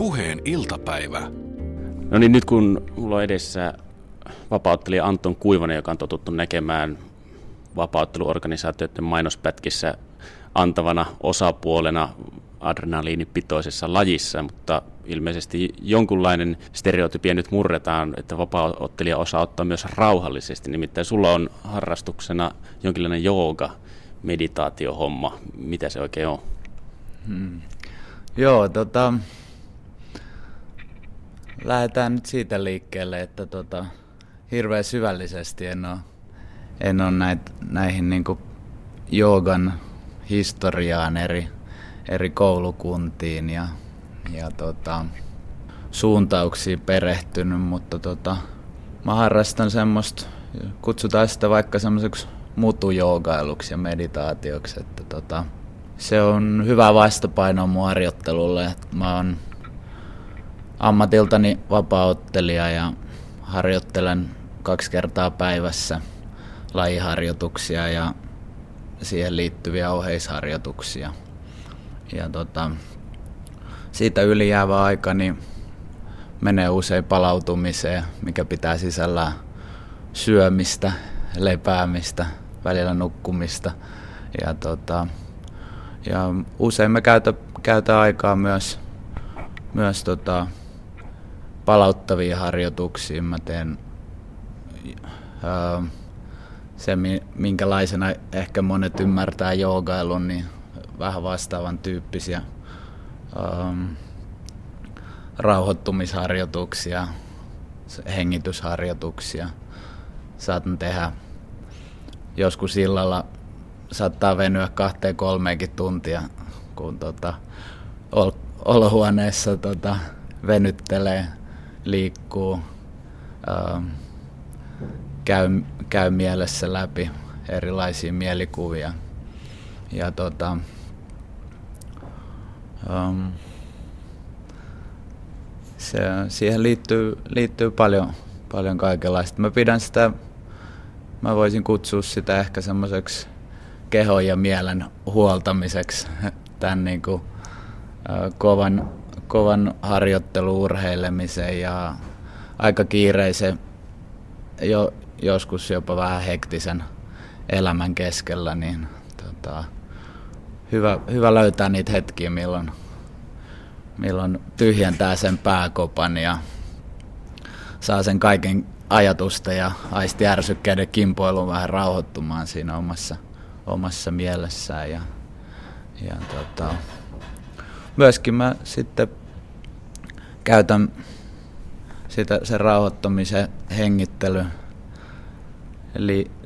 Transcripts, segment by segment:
Puheen iltapäivä. No niin, nyt kun mulla on edessä vapauttelija Anton Kuivanen, joka on totuttu näkemään vapautteluorganisaatioiden mainospätkissä antavana osapuolena adrenaliinipitoisessa lajissa, mutta ilmeisesti jonkunlainen stereotypia nyt murretaan, että vapaaottelija osaa ottaa myös rauhallisesti. Nimittäin sulla on harrastuksena jonkinlainen jooga, meditaatiohomma. Mitä se oikein on? Joo, lähdetään nyt siitä liikkeelle, että hirveän syvällisesti en ole näihin niin kuin joogan historiaan eri koulukuntiin ja suuntauksiin perehtynyt, mutta mä harrastan semmoista, kutsutaan sitä vaikka semmoiseksi mutujoogailuksi ja meditaatioksi, että se on hyvä vastapaino mun harjoittelulle. Mä oon ammatiltani vapaaottelija ja harjoittelen 2 kertaa päivässä lajiharjoituksia ja siihen liittyviä oheisharjoituksia. Ja siitä yli jäävä aika niin menee usein palautumiseen, mikä pitää sisällään syömistä, lepäämistä, välillä nukkumista. Ja usein me käytän aikaa myös palauttaviin harjoituksiin. Mä teen se, minkälaisena ehkä monet ymmärtää joogailun, niin vähän vastaavan tyyppisiä rauhoittumisharjoituksia, hengitysharjoituksia. Saatan tehdä joskus illalla, saattaa venyä 2-3 tuntia, kun olohuoneessa venyttelee, liikkuu, käy mielessä läpi erilaisia mielikuvia. Ja siihen liittyy paljon kaikenlaista. Mä voisin kutsua sitä ehkä semmoiseksi kehon ja mielen huoltamiseksi, tämän niin kuin kovan harjoitteluurheilemisen ja aika kiireisen, joskus jopa vähän hektisen elämän keskellä, niin hyvä löytää niitä hetkiä, milloin tyhjentää sen pääkopan ja saa sen kaiken ajatusten ja aistiärsykkeiden kimpoilun vähän rauhoittumaan siinä omassa mielessään. Ja myöskin mä sitten käytän sen rauhoittumisen hengittely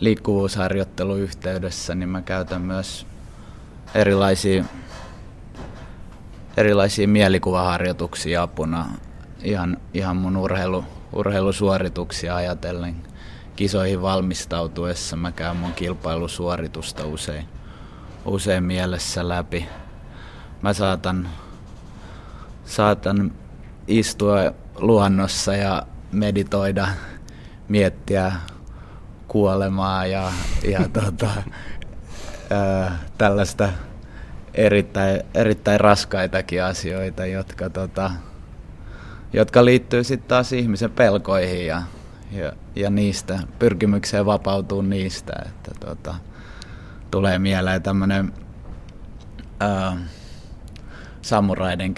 liikkuvuusharjoittelu yhteydessä, niin mä käytän myös erilaisia mielikuvaharjoituksia apuna ihan mun urheilusuorituksia ajatellen. Kisoihin valmistautuessa mä käyn mun kilpailusuoritusta usein mielessä läpi. Mä saatan istua luonnossa ja meditoida, miettiä kuolemaa ja tällaista erittäin raskaitakin asioita, jotka liittyy sitten taas ihmisen pelkoihin ja niistä pyrkimykseen vapautuu niistä, että tulee mieleen tämmöinen samuraiden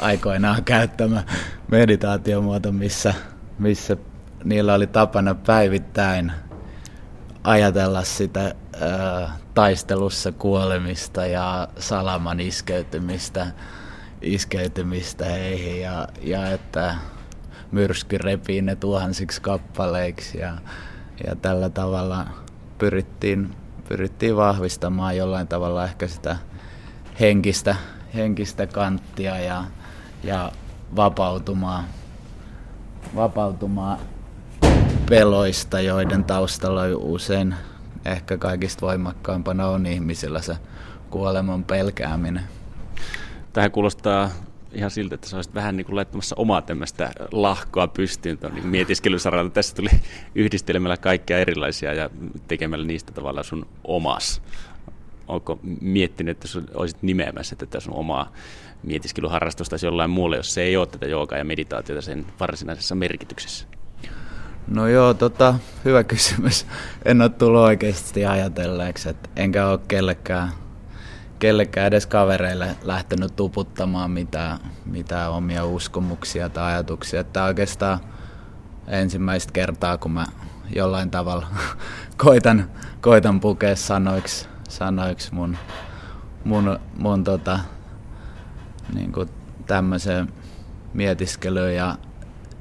aikoinaan käyttämä meditaatiomuoto, missä niillä oli tapana päivittäin ajatella sitä taistelussa kuolemista ja salaman iskeytymistä heihin ja että myrsky repii ne tuhansiksi kappaleiksi ja tällä tavalla pyrittiin vahvistamaan jollain tavalla ehkä sitä henkistä kanttia ja vapautumaan peloista, joiden taustalla usein ehkä kaikista voimakkaampana on ihmisillä se kuoleman pelkääminen. Tähän kuulostaa ihan siltä, että sä olisit vähän niin kuin laittamassa omaa tämmöistä lahkoa pystyyn tuon mietiskelysaran. Tässä tuli yhdistelemällä kaikkia erilaisia ja tekemällä niistä tavallaan sun omas. oletko miettinyt, että olisit nimeämässä tätä sun omaa mietiskeluharrastusta jollain muulle, jos se ei ole tätä joogaa ja meditaatiota sen varsinaisessa merkityksessä? No joo, hyvä kysymys. En ole tullut oikeasti ajatelleeksi, että enkä ole kellekään edes kavereille lähtenyt tuputtamaan mitään omia uskomuksia tai ajatuksia. Tämä oikeastaan ensimmäistä kertaa, kun mä jollain tavalla koitan pukea sanoiksi mun niin kuin tämmöiseen mietiskelyyn ja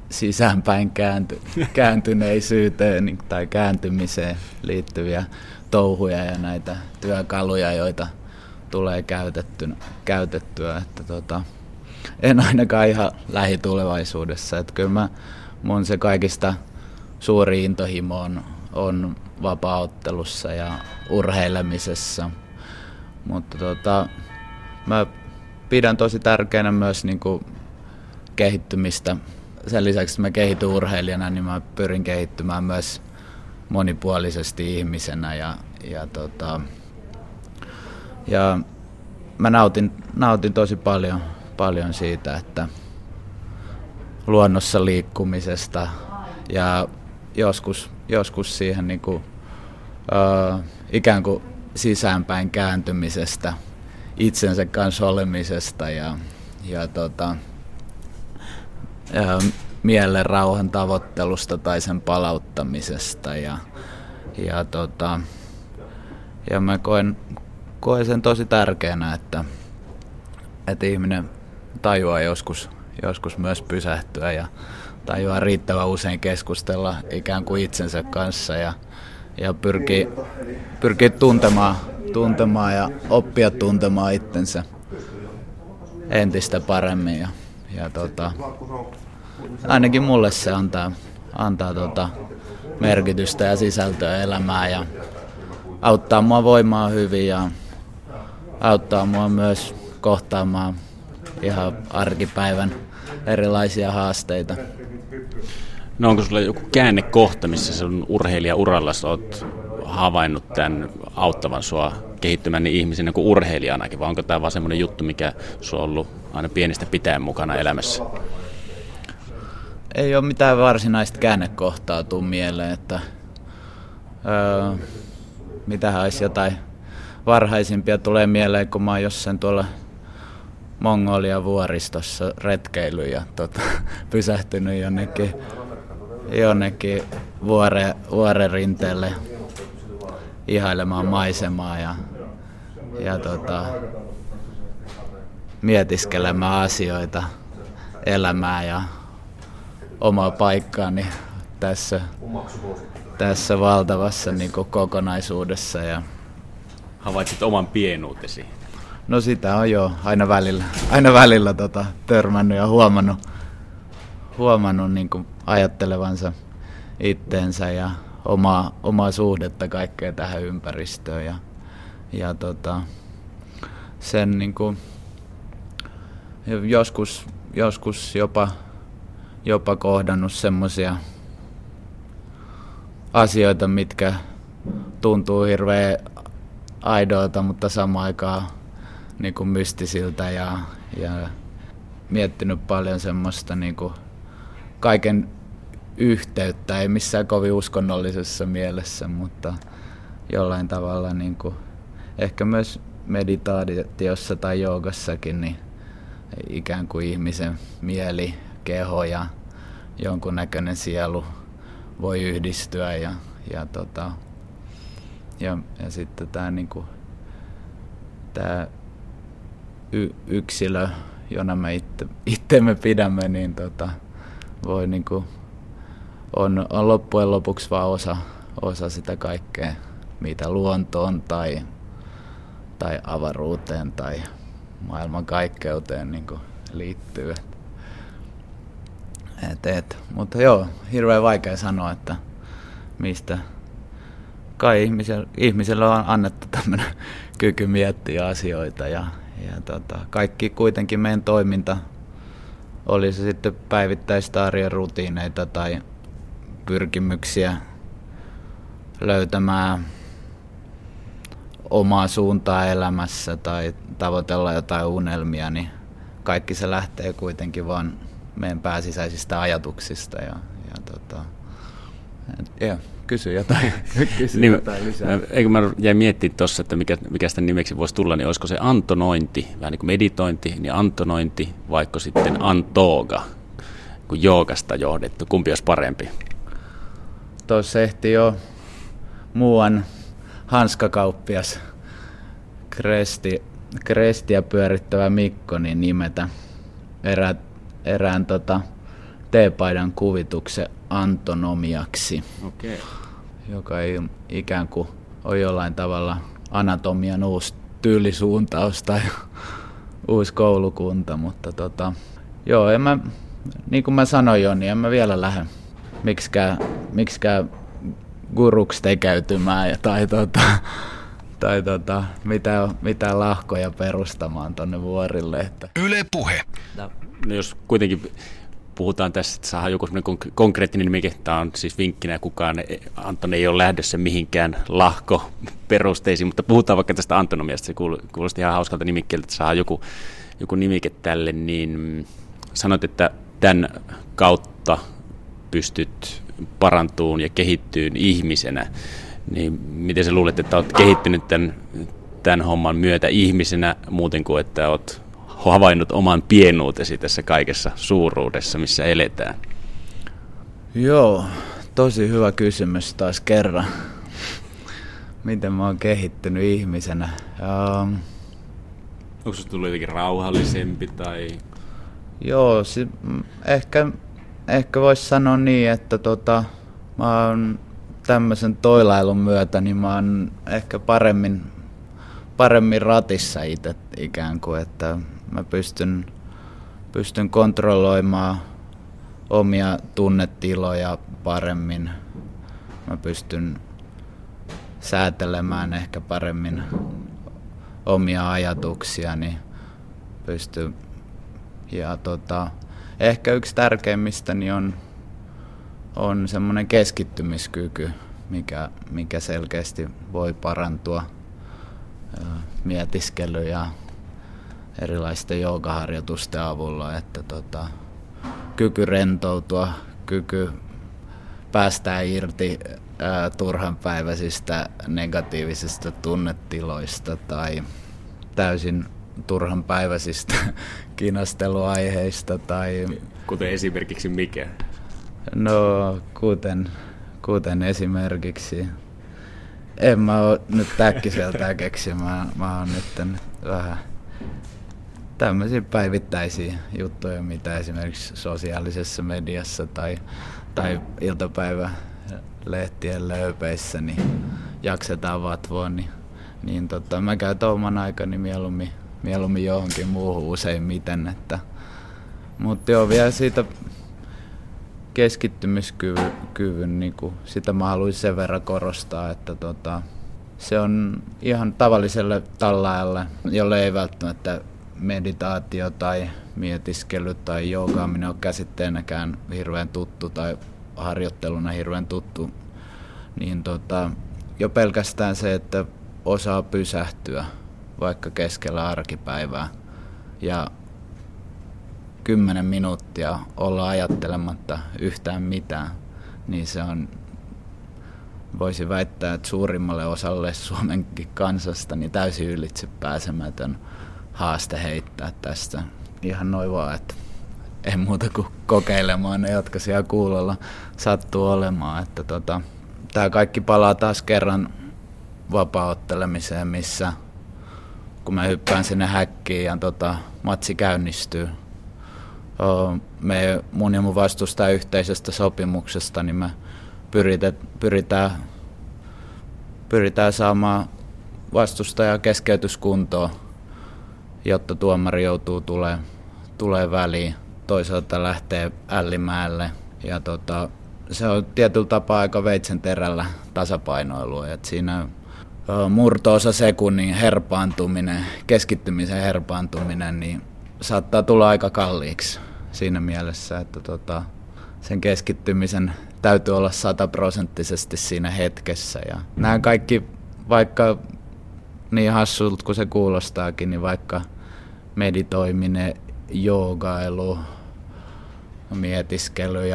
sisäänpäin kääntyneisyyteen tai kääntymiseen liittyviä touhuja ja näitä työkaluja, joita tulee käytettyä. Että en ainakaan ihan lähitulevaisuudessa. Että kyllä mun se kaikista suuri intohimo on vapaaottelussa ja urheilemisessa. Mutta mä pidän tosi tärkeänä myös niinku kehittymistä. Sen lisäksi, että mä kehityn urheilijana, niin mä pyrin kehittymään myös monipuolisesti ihmisenä. Ja mä nautin tosi paljon siitä, että luonnossa liikkumisesta ja joskus siihen niinku, ikään kuin sisäänpäin kääntymisestä, itsensä kanssa olemisesta ja mielen rauhan tavoittelusta tai sen palauttamisesta ja mä koen sen tosi tärkeänä, että ihminen tajuaa joskus myös pysähtyä ja tajuaa riittävän usein keskustella ikään kuin itsensä kanssa ja pyrkii tuntemaan ja oppia tuntemaan itsensä entistä paremmin ja ainakin mulle se antaa merkitystä ja sisältöä elämään ja auttaa mua voimaan hyvin ja auttaa mua myös kohtaamaan ihan arkipäivän erilaisia haasteita. No onko sulla joku käännekohta, missä sun urheilijaurallasi olet havainnut tämän auttavan sua kehittymään niin ihmisenä kuin urheilijanakin, vai onko tämä vaan semmoinen juttu, mikä sulla on ollut aina pienestä pitäen mukana elämässä? Ei ole mitään varsinaista käännekohtaa tuu mieleen, että mitähän olisi jotain varhaisimpia tulee mieleen, kun mä oon jossain tuolla Mongolian vuoristossa retkeily ja pysähtynyt jonnekin vuoren rinteelle ihailemaan maisemaa ja mietiskelemään asioita, elämää ja omaa paikkaani tässä valtavassa niin kuin kokonaisuudessa. Ja havaitsit oman pienuutesi? No sitä on jo aina välillä törmännyt ja huomannut niin kuin ajattelevansa itteensä ja omaa suhdetta kaikkea tähän ympäristöön ja sen niin kuin joskus jopa kohdannut semmoisia asioita, mitkä tuntuu hirveän aidoilta, mutta samaan aikaan niin kuin mystisiltä ja miettinyt paljon semmoista niin kuin kaiken yhteyttä, ei missään kovin uskonnollisessa mielessä, mutta jollain tavalla niin kuin ehkä myös meditaatiossa tai joogassakin niin ikään kuin ihmisen mieli, keho ja jonkunnäköinen sielu voi yhdistyä ja sitten tämä niin kuin tämä yksilö, jona me itteemme pidämme, niin voi niin kuin on loppujen lopuksi vaan osa sitä kaikkea, mitä luontoon tai avaruuteen tai maailmankaikkeuteen niin kuin liittyy. Mutta joo, hirveän vaikea sanoa, että mistä. Kai ihmisellä on annettu tämmöinen kyky miettiä asioita ja kaikki kuitenkin meidän toiminta, oli se sitten päivittäistä arjen rutiineita tai pyrkimyksiä löytämään omaa suuntaa elämässä tai tavoitella jotain unelmia, niin kaikki se lähtee kuitenkin vaan meidän pääsisäisistä ajatuksista. Kysy jotain, jotain lisää. Eikö mä jäi miettimään tuossa, että mikä sitä nimeksi voisi tulla, niin olisiko se antonointi, vähän niin kuin meditointi, niin antonointi, vaikka sitten antooga, kun joogasta johdettu. Kumpi olisi parempi? Tuossa ehti jo muuan hanskakauppias Krestiä pyörittävä Mikko niin nimetä erään teepaidan kuvituksen antonomiaksi, okay, joka ei ikään kuin ole jollain tavalla anatomian uusi tyylisuuntaus tai uusi koulukunta, mutta niin kuin mä sanoin jo, niin en mä vielä lähde miksikään guruksi tekeytymään tai mitään lahkoja perustamaan tonne vuorille. Että. Yle Puhe. No, jos kuitenkin puhutaan tässä, että saadaan joku konkreettinen nimi, tämä on siis vinkkinä, kukaan Anton ei ole lähdössä mihinkään lahkoperusteisiin, mutta puhutaan vaikka tästä antonomiasta, se kuulosti ihan hauskalta nimikkeeltä, että saadaan joku nimike tälle, niin sanot, että tämän kautta pystyt parantuun ja kehittyyn ihmisenä, niin miten sä luulet, että olet kehittynyt tämän homman myötä ihmisenä muuten kuin, että olet havainnut oman pienuutesi tässä kaikessa suuruudessa, missä eletään? Joo, tosi hyvä kysymys taas kerran. Miten mä oon kehittynyt ihmisenä? Onko se tullut jotenkin rauhallisempi tai? Joo, ehkä voisi sanoa niin, että mä oon tämmöisen toilailun myötä, niin mä oon ehkä paremmin ratissa itse ikään kuin, että mä pystyn kontrolloimaan omia tunnetiloja paremmin. Mä pystyn säätelemään ehkä paremmin omia ajatuksiani. Ehkä yksi tärkeimmistä niin on semmoinen keskittymiskyky, mikä selkeästi voi parantua mietiskely ja erilaisten joogaharjoitusten avulla, että kyky rentoutua, kyky päästää irti turhanpäiväisistä negatiivisista tunnetiloista tai täysin turhanpäiväisistä kinasteluaiheista tai. Kuten esimerkiksi mikä? No, kuten esimerkiksi. En mä oo nyt äkkiseltään keksi, mä oon nyt vähän tämmöisiä päivittäisiä juttuja, mitä esimerkiksi sosiaalisessa mediassa tai iltapäivälehtien löypeissä niin jaksetaan vatvoa, niin mä käytän oman aikani mieluummin johonkin muuhun useimmiten. Mutta joo, vielä siitä keskittymiskyvyn, niin sitä mä haluaisin sen verran korostaa, että se on ihan tavalliselle tallaajalle, jolle ei välttämättä meditaatio tai mietiskely tai joogaaminen ole käsitteenäkään hirveän tuttu tai harjoitteluna hirveän tuttu, niin jo pelkästään se, että osaa pysähtyä vaikka keskellä arkipäivää ja 10 minuuttia olla ajattelematta yhtään mitään, niin se on, voisi väittää, että suurimmalle osalle Suomenkin kansasta niin täysin ylitse pääsemätön haaste heittää tästä. Ihan noin vaan, että ei muuta kuin kokeilemaan ne, jotka siellä kuulolla sattuu olemaan. Että tää kaikki palaa taas kerran vapaaottelemiseen, missä kun mä hyppään sinne häkkiin ja matsi käynnistyy. Mun ja mun vastustajan yhteisestä sopimuksesta, niin me pyritään saamaan vastustajan keskeytyskuntoon, jotta tuomari joutuu tulee väliin. Toisaalta lähtee ällimäelle ja se on tietyllä tapaa aika veitsenterällä tasapainoilua. Et siinä murto-osa sekunnin herpaantuminen, keskittymisen herpaantuminen, niin saattaa tulla aika kalliiksi siinä mielessä, että sen keskittymisen täytyy olla 100% siinä hetkessä. Ja nämä kaikki, vaikka niin hassulta kuin se kuulostaakin, niin vaikka meditoiminen, joogailu, mietiskely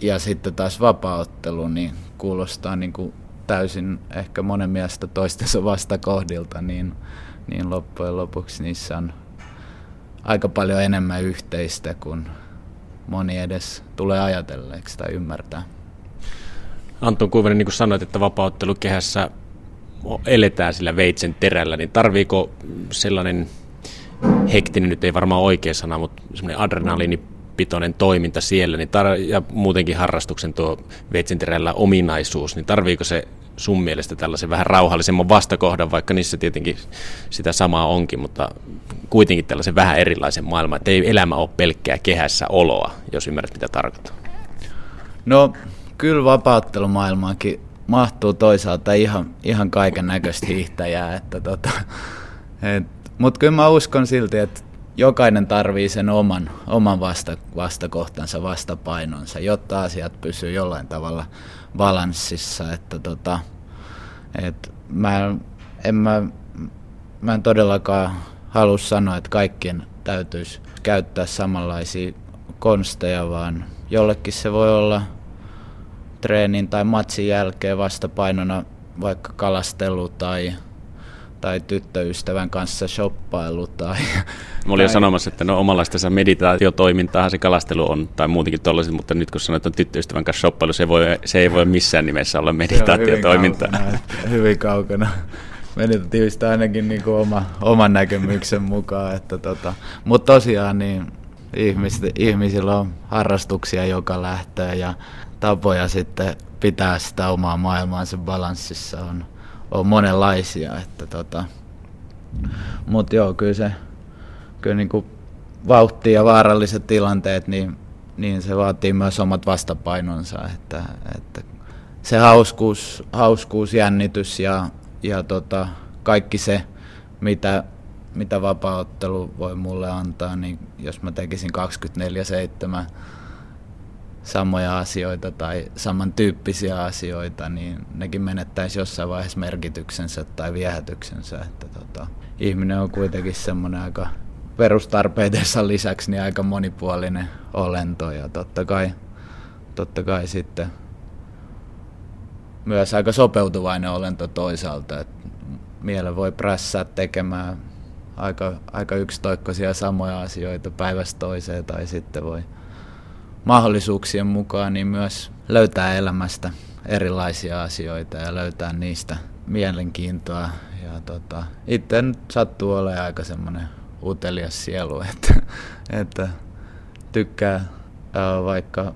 ja sitten taas vapauttelu, niin kuulostaa niin kuin täysin ehkä monen mielestä toistensa vastakohdilta, niin loppujen lopuksi niissä on aika paljon enemmän yhteistä kuin moni edes tulee ajatelleeksi tai ymmärtää. Anton Kuivanen, niin kuin sanoit, että vapauttelukehässä eletään sillä veitsen terällä, niin tarviiko sellainen hektinen, nyt ei varmaan oikea sana, mutta semmoinen adrenaliinipitoinen toiminta siellä, niin ja muutenkin harrastuksen tuo veitsen terällä ominaisuus, niin tarviiko se sun mielestä tällaisen vähän rauhallisemman vastakohdan, vaikka niissä tietenkin sitä samaa onkin, mutta kuitenkin tällaisen vähän erilaisen maailman, että ei elämä ole pelkkää kehässä oloa, jos ymmärrät mitä tarkoittaa. No kyllä vapauttelumaailmaankin mahtuu toisaalta ihan kaiken näköistä hiihtäjää, mutta kyllä mä uskon silti, että jokainen tarvii sen oman vastakohtansa, vastapainonsa, jotta asiat pysyy jollain tavalla balanssissa, mä en todellakaan halua sanoa, että kaikkien täytyisi käyttää samanlaisia konsteja, vaan jollekin se voi olla treenin tai matsin jälkeen vastapainona vaikka kalastelu tai tyttöystävän kanssa shoppailu. Mä olin jo sanomassa, että omanlaistensa meditaatiotoimintaa se kalastelu on, tai muutenkin tollaiset, mutta nyt kun sanoit, että on tyttöystävän kanssa shoppailu, se ei voi missään nimessä olla meditaatiotoimintaa. Hyvin kaukana. Meditatiivista ainakin niin kuin oman näkemyksen mukaan. Mutta tosiaan niin ihmisillä on harrastuksia joka lähtee ja tapoja sitten pitää sitä omaa maailmaansa balanssissa on monenlaisia, mut joo, kyllä niinku vauhti ja vaaralliset tilanteet niin se vaatii myös omat vastapainonsa, että se hauskuus, jännitys ja kaikki se mitä vapaaottelu voi mulle antaa, niin jos mä tekisin 24/7 samoja asioita tai samantyyppisiä asioita, niin nekin menettäisi jossain vaiheessa merkityksensä tai viehätyksensä. Ihminen on kuitenkin semmoinen aika perustarpeidensa lisäksi niin aika monipuolinen olento ja totta kai sitten myös aika sopeutuvainen olento toisaalta. Et mielen voi prässää tekemään aika yksitoikkoisia samoja asioita päivästä toiseen tai sitten voi mahdollisuuksien mukaan niin myös löytää elämästä erilaisia asioita ja löytää niistä mielenkiintoa. Ja itse nyt sattuu olemaan aika semmoinen utelias sielu, että tykkää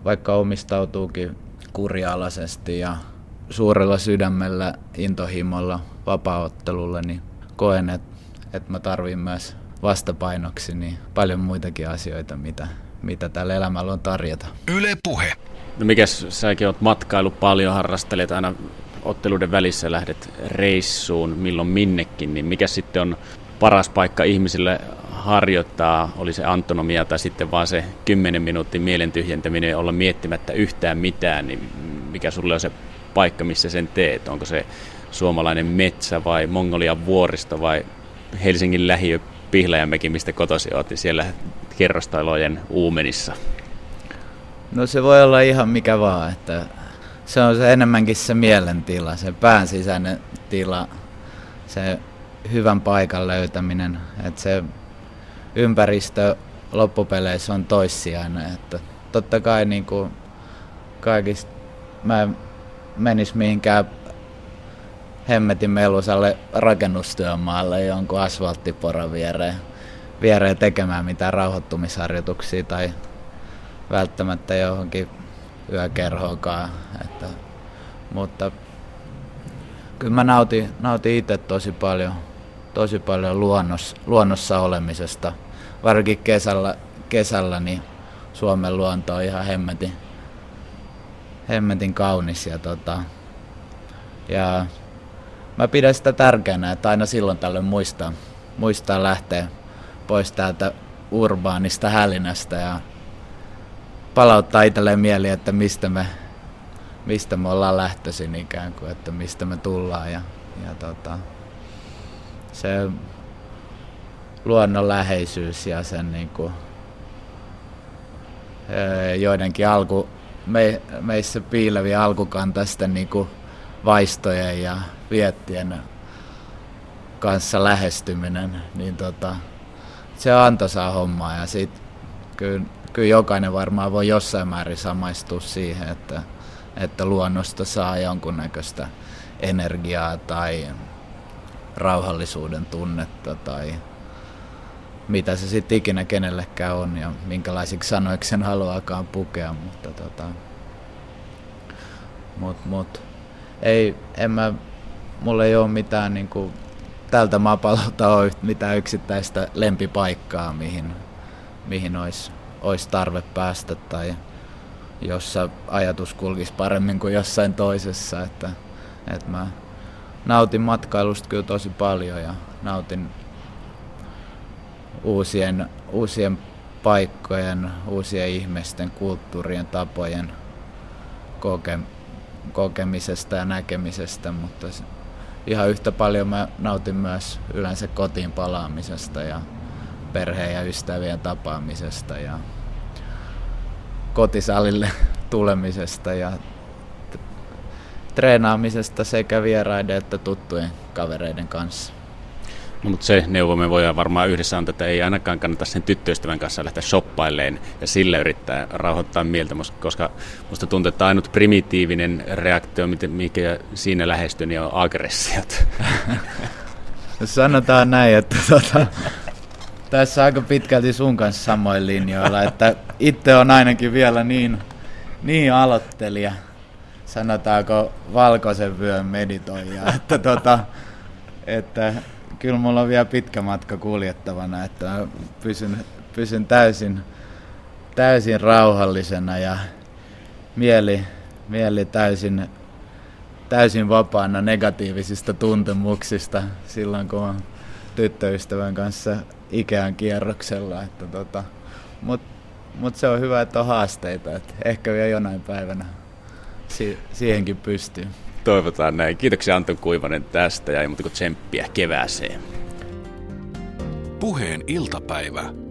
vaikka omistautuukin kurialaisesti ja suurella sydämellä, intohimolla, vapaaottelulla, niin koen, että mä tarvin myös vastapainoksi niin paljon muitakin asioita, mitä tällä elämällä on tarjota. Yle Puhe. No mikäs, säkin oot matkailut paljon, harrastelet aina otteluiden välissä, lähdet reissuun milloin minnekin, niin mikä sitten on paras paikka ihmisille harjoittaa, oli se antonomia tai sitten vaan se 10 minuutin mielen tyhjentäminen, olla miettimättä yhtään mitään, niin mikä sulle on se paikka, missä sen teet? Onko se suomalainen metsä vai Mongolian vuoristo vai Helsingin lähiö Pihlajanmäki, mistä kotosi oot, niin siellä kerrostalojen uumenissa? No se voi olla ihan mikä vaan, että se on se enemmänkin se mielentila, se pään sisäinen tila, se hyvän paikan löytäminen, että se ympäristö loppupeleissä on toissijainen, että totta kai niin kuin kaikista mä en menisi mihinkään hemmetin melusalle rakennustyömaalle jonkun asfalttiporan viereen tekemään mitään rauhoittumisharjoituksia tai välttämättä johonkin yökerhoonkaan. Mutta kyllä mä nautin itse tosi paljon luonnossa olemisesta. Varsinkin kesällä niin Suomen luonto on ihan hemmetin kaunis ja mä pidän sitä tärkeänä, että aina silloin tällöin muistaa lähteä pois täältä urbaanista hälinästä ja palauttaa itselleen mieli, että mistä me ollaan lähtöisin ikään kuin, että mistä me tullaan. Ja se luonnonläheisyys ja sen niin kuin, joidenkin meissä piileviä alkukantaisten niin kuin vaistojen ja viettien kanssa lähestyminen, niin se on antoisaa hommaa ja sit kyllä jokainen varmaan voi jossain määrin samaistua siihen, että luonnosta saa jonkunnäköistä energiaa tai rauhallisuuden tunnetta tai mitä se sitten ikinä kenellekään on ja minkälaisiksi sanoiksi sen haluaakaan pukea, mutta mulla ei ole mitään niinku tältä maapallolta ole mitään yksittäistä lempipaikkaa, mihin olisi tarve päästä tai jossa ajatus kulkisi paremmin kuin jossain toisessa, että mä nautin matkailusta kyllä tosi paljon ja nautin uusien paikkojen, uusien ihmisten, kulttuurien, tapojen kokemisesta ja näkemisestä, mutta ihan yhtä paljon mä nautin myös yleensä kotiin palaamisesta ja perheen ja ystävien tapaamisesta ja kotisalille tulemisesta ja treenaamisesta sekä vieraiden että tuttujen kavereiden kanssa. No, mutta se neuvo me voidaan varmaan yhdessä antaa, että ei ainakaan kannata sen tyttöystävän kanssa lähteä shoppaileen ja sillä yrittää rauhoittaa mieltä, koska musta tuntuu, että ainut primitiivinen reaktio, mikä siinä lähestyy, niin on aggressiot. Sanotaan näin, että tässä aika pitkälti sun kanssa samoin linjoilla, että itse on ainakin vielä niin aloittelija, sanotaanko valkoisen vyön meditoija, että kyllä mulla on vielä pitkä matka kuljettavana, että pysyn täysin rauhallisena ja mieli täysin vapaana negatiivisista tuntemuksista silloin, kun olen tyttöystävän kanssa Ikean kierroksella. Mutta se on hyvä, että on haasteita, että ehkä vielä jonain päivänä siihenkin pystyy. Toivotaan näin. Kiitoksia Anton Kuivanen tästä ja ei muuta kuin tsemppiä kevääseen. Puheen iltapäivä.